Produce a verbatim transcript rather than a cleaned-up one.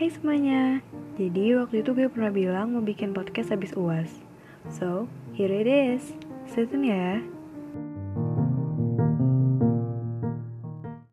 Hai semuanya, jadi waktu itu gue pernah bilang mau bikin podcast habis U A S. So, here it is, stay tune ya.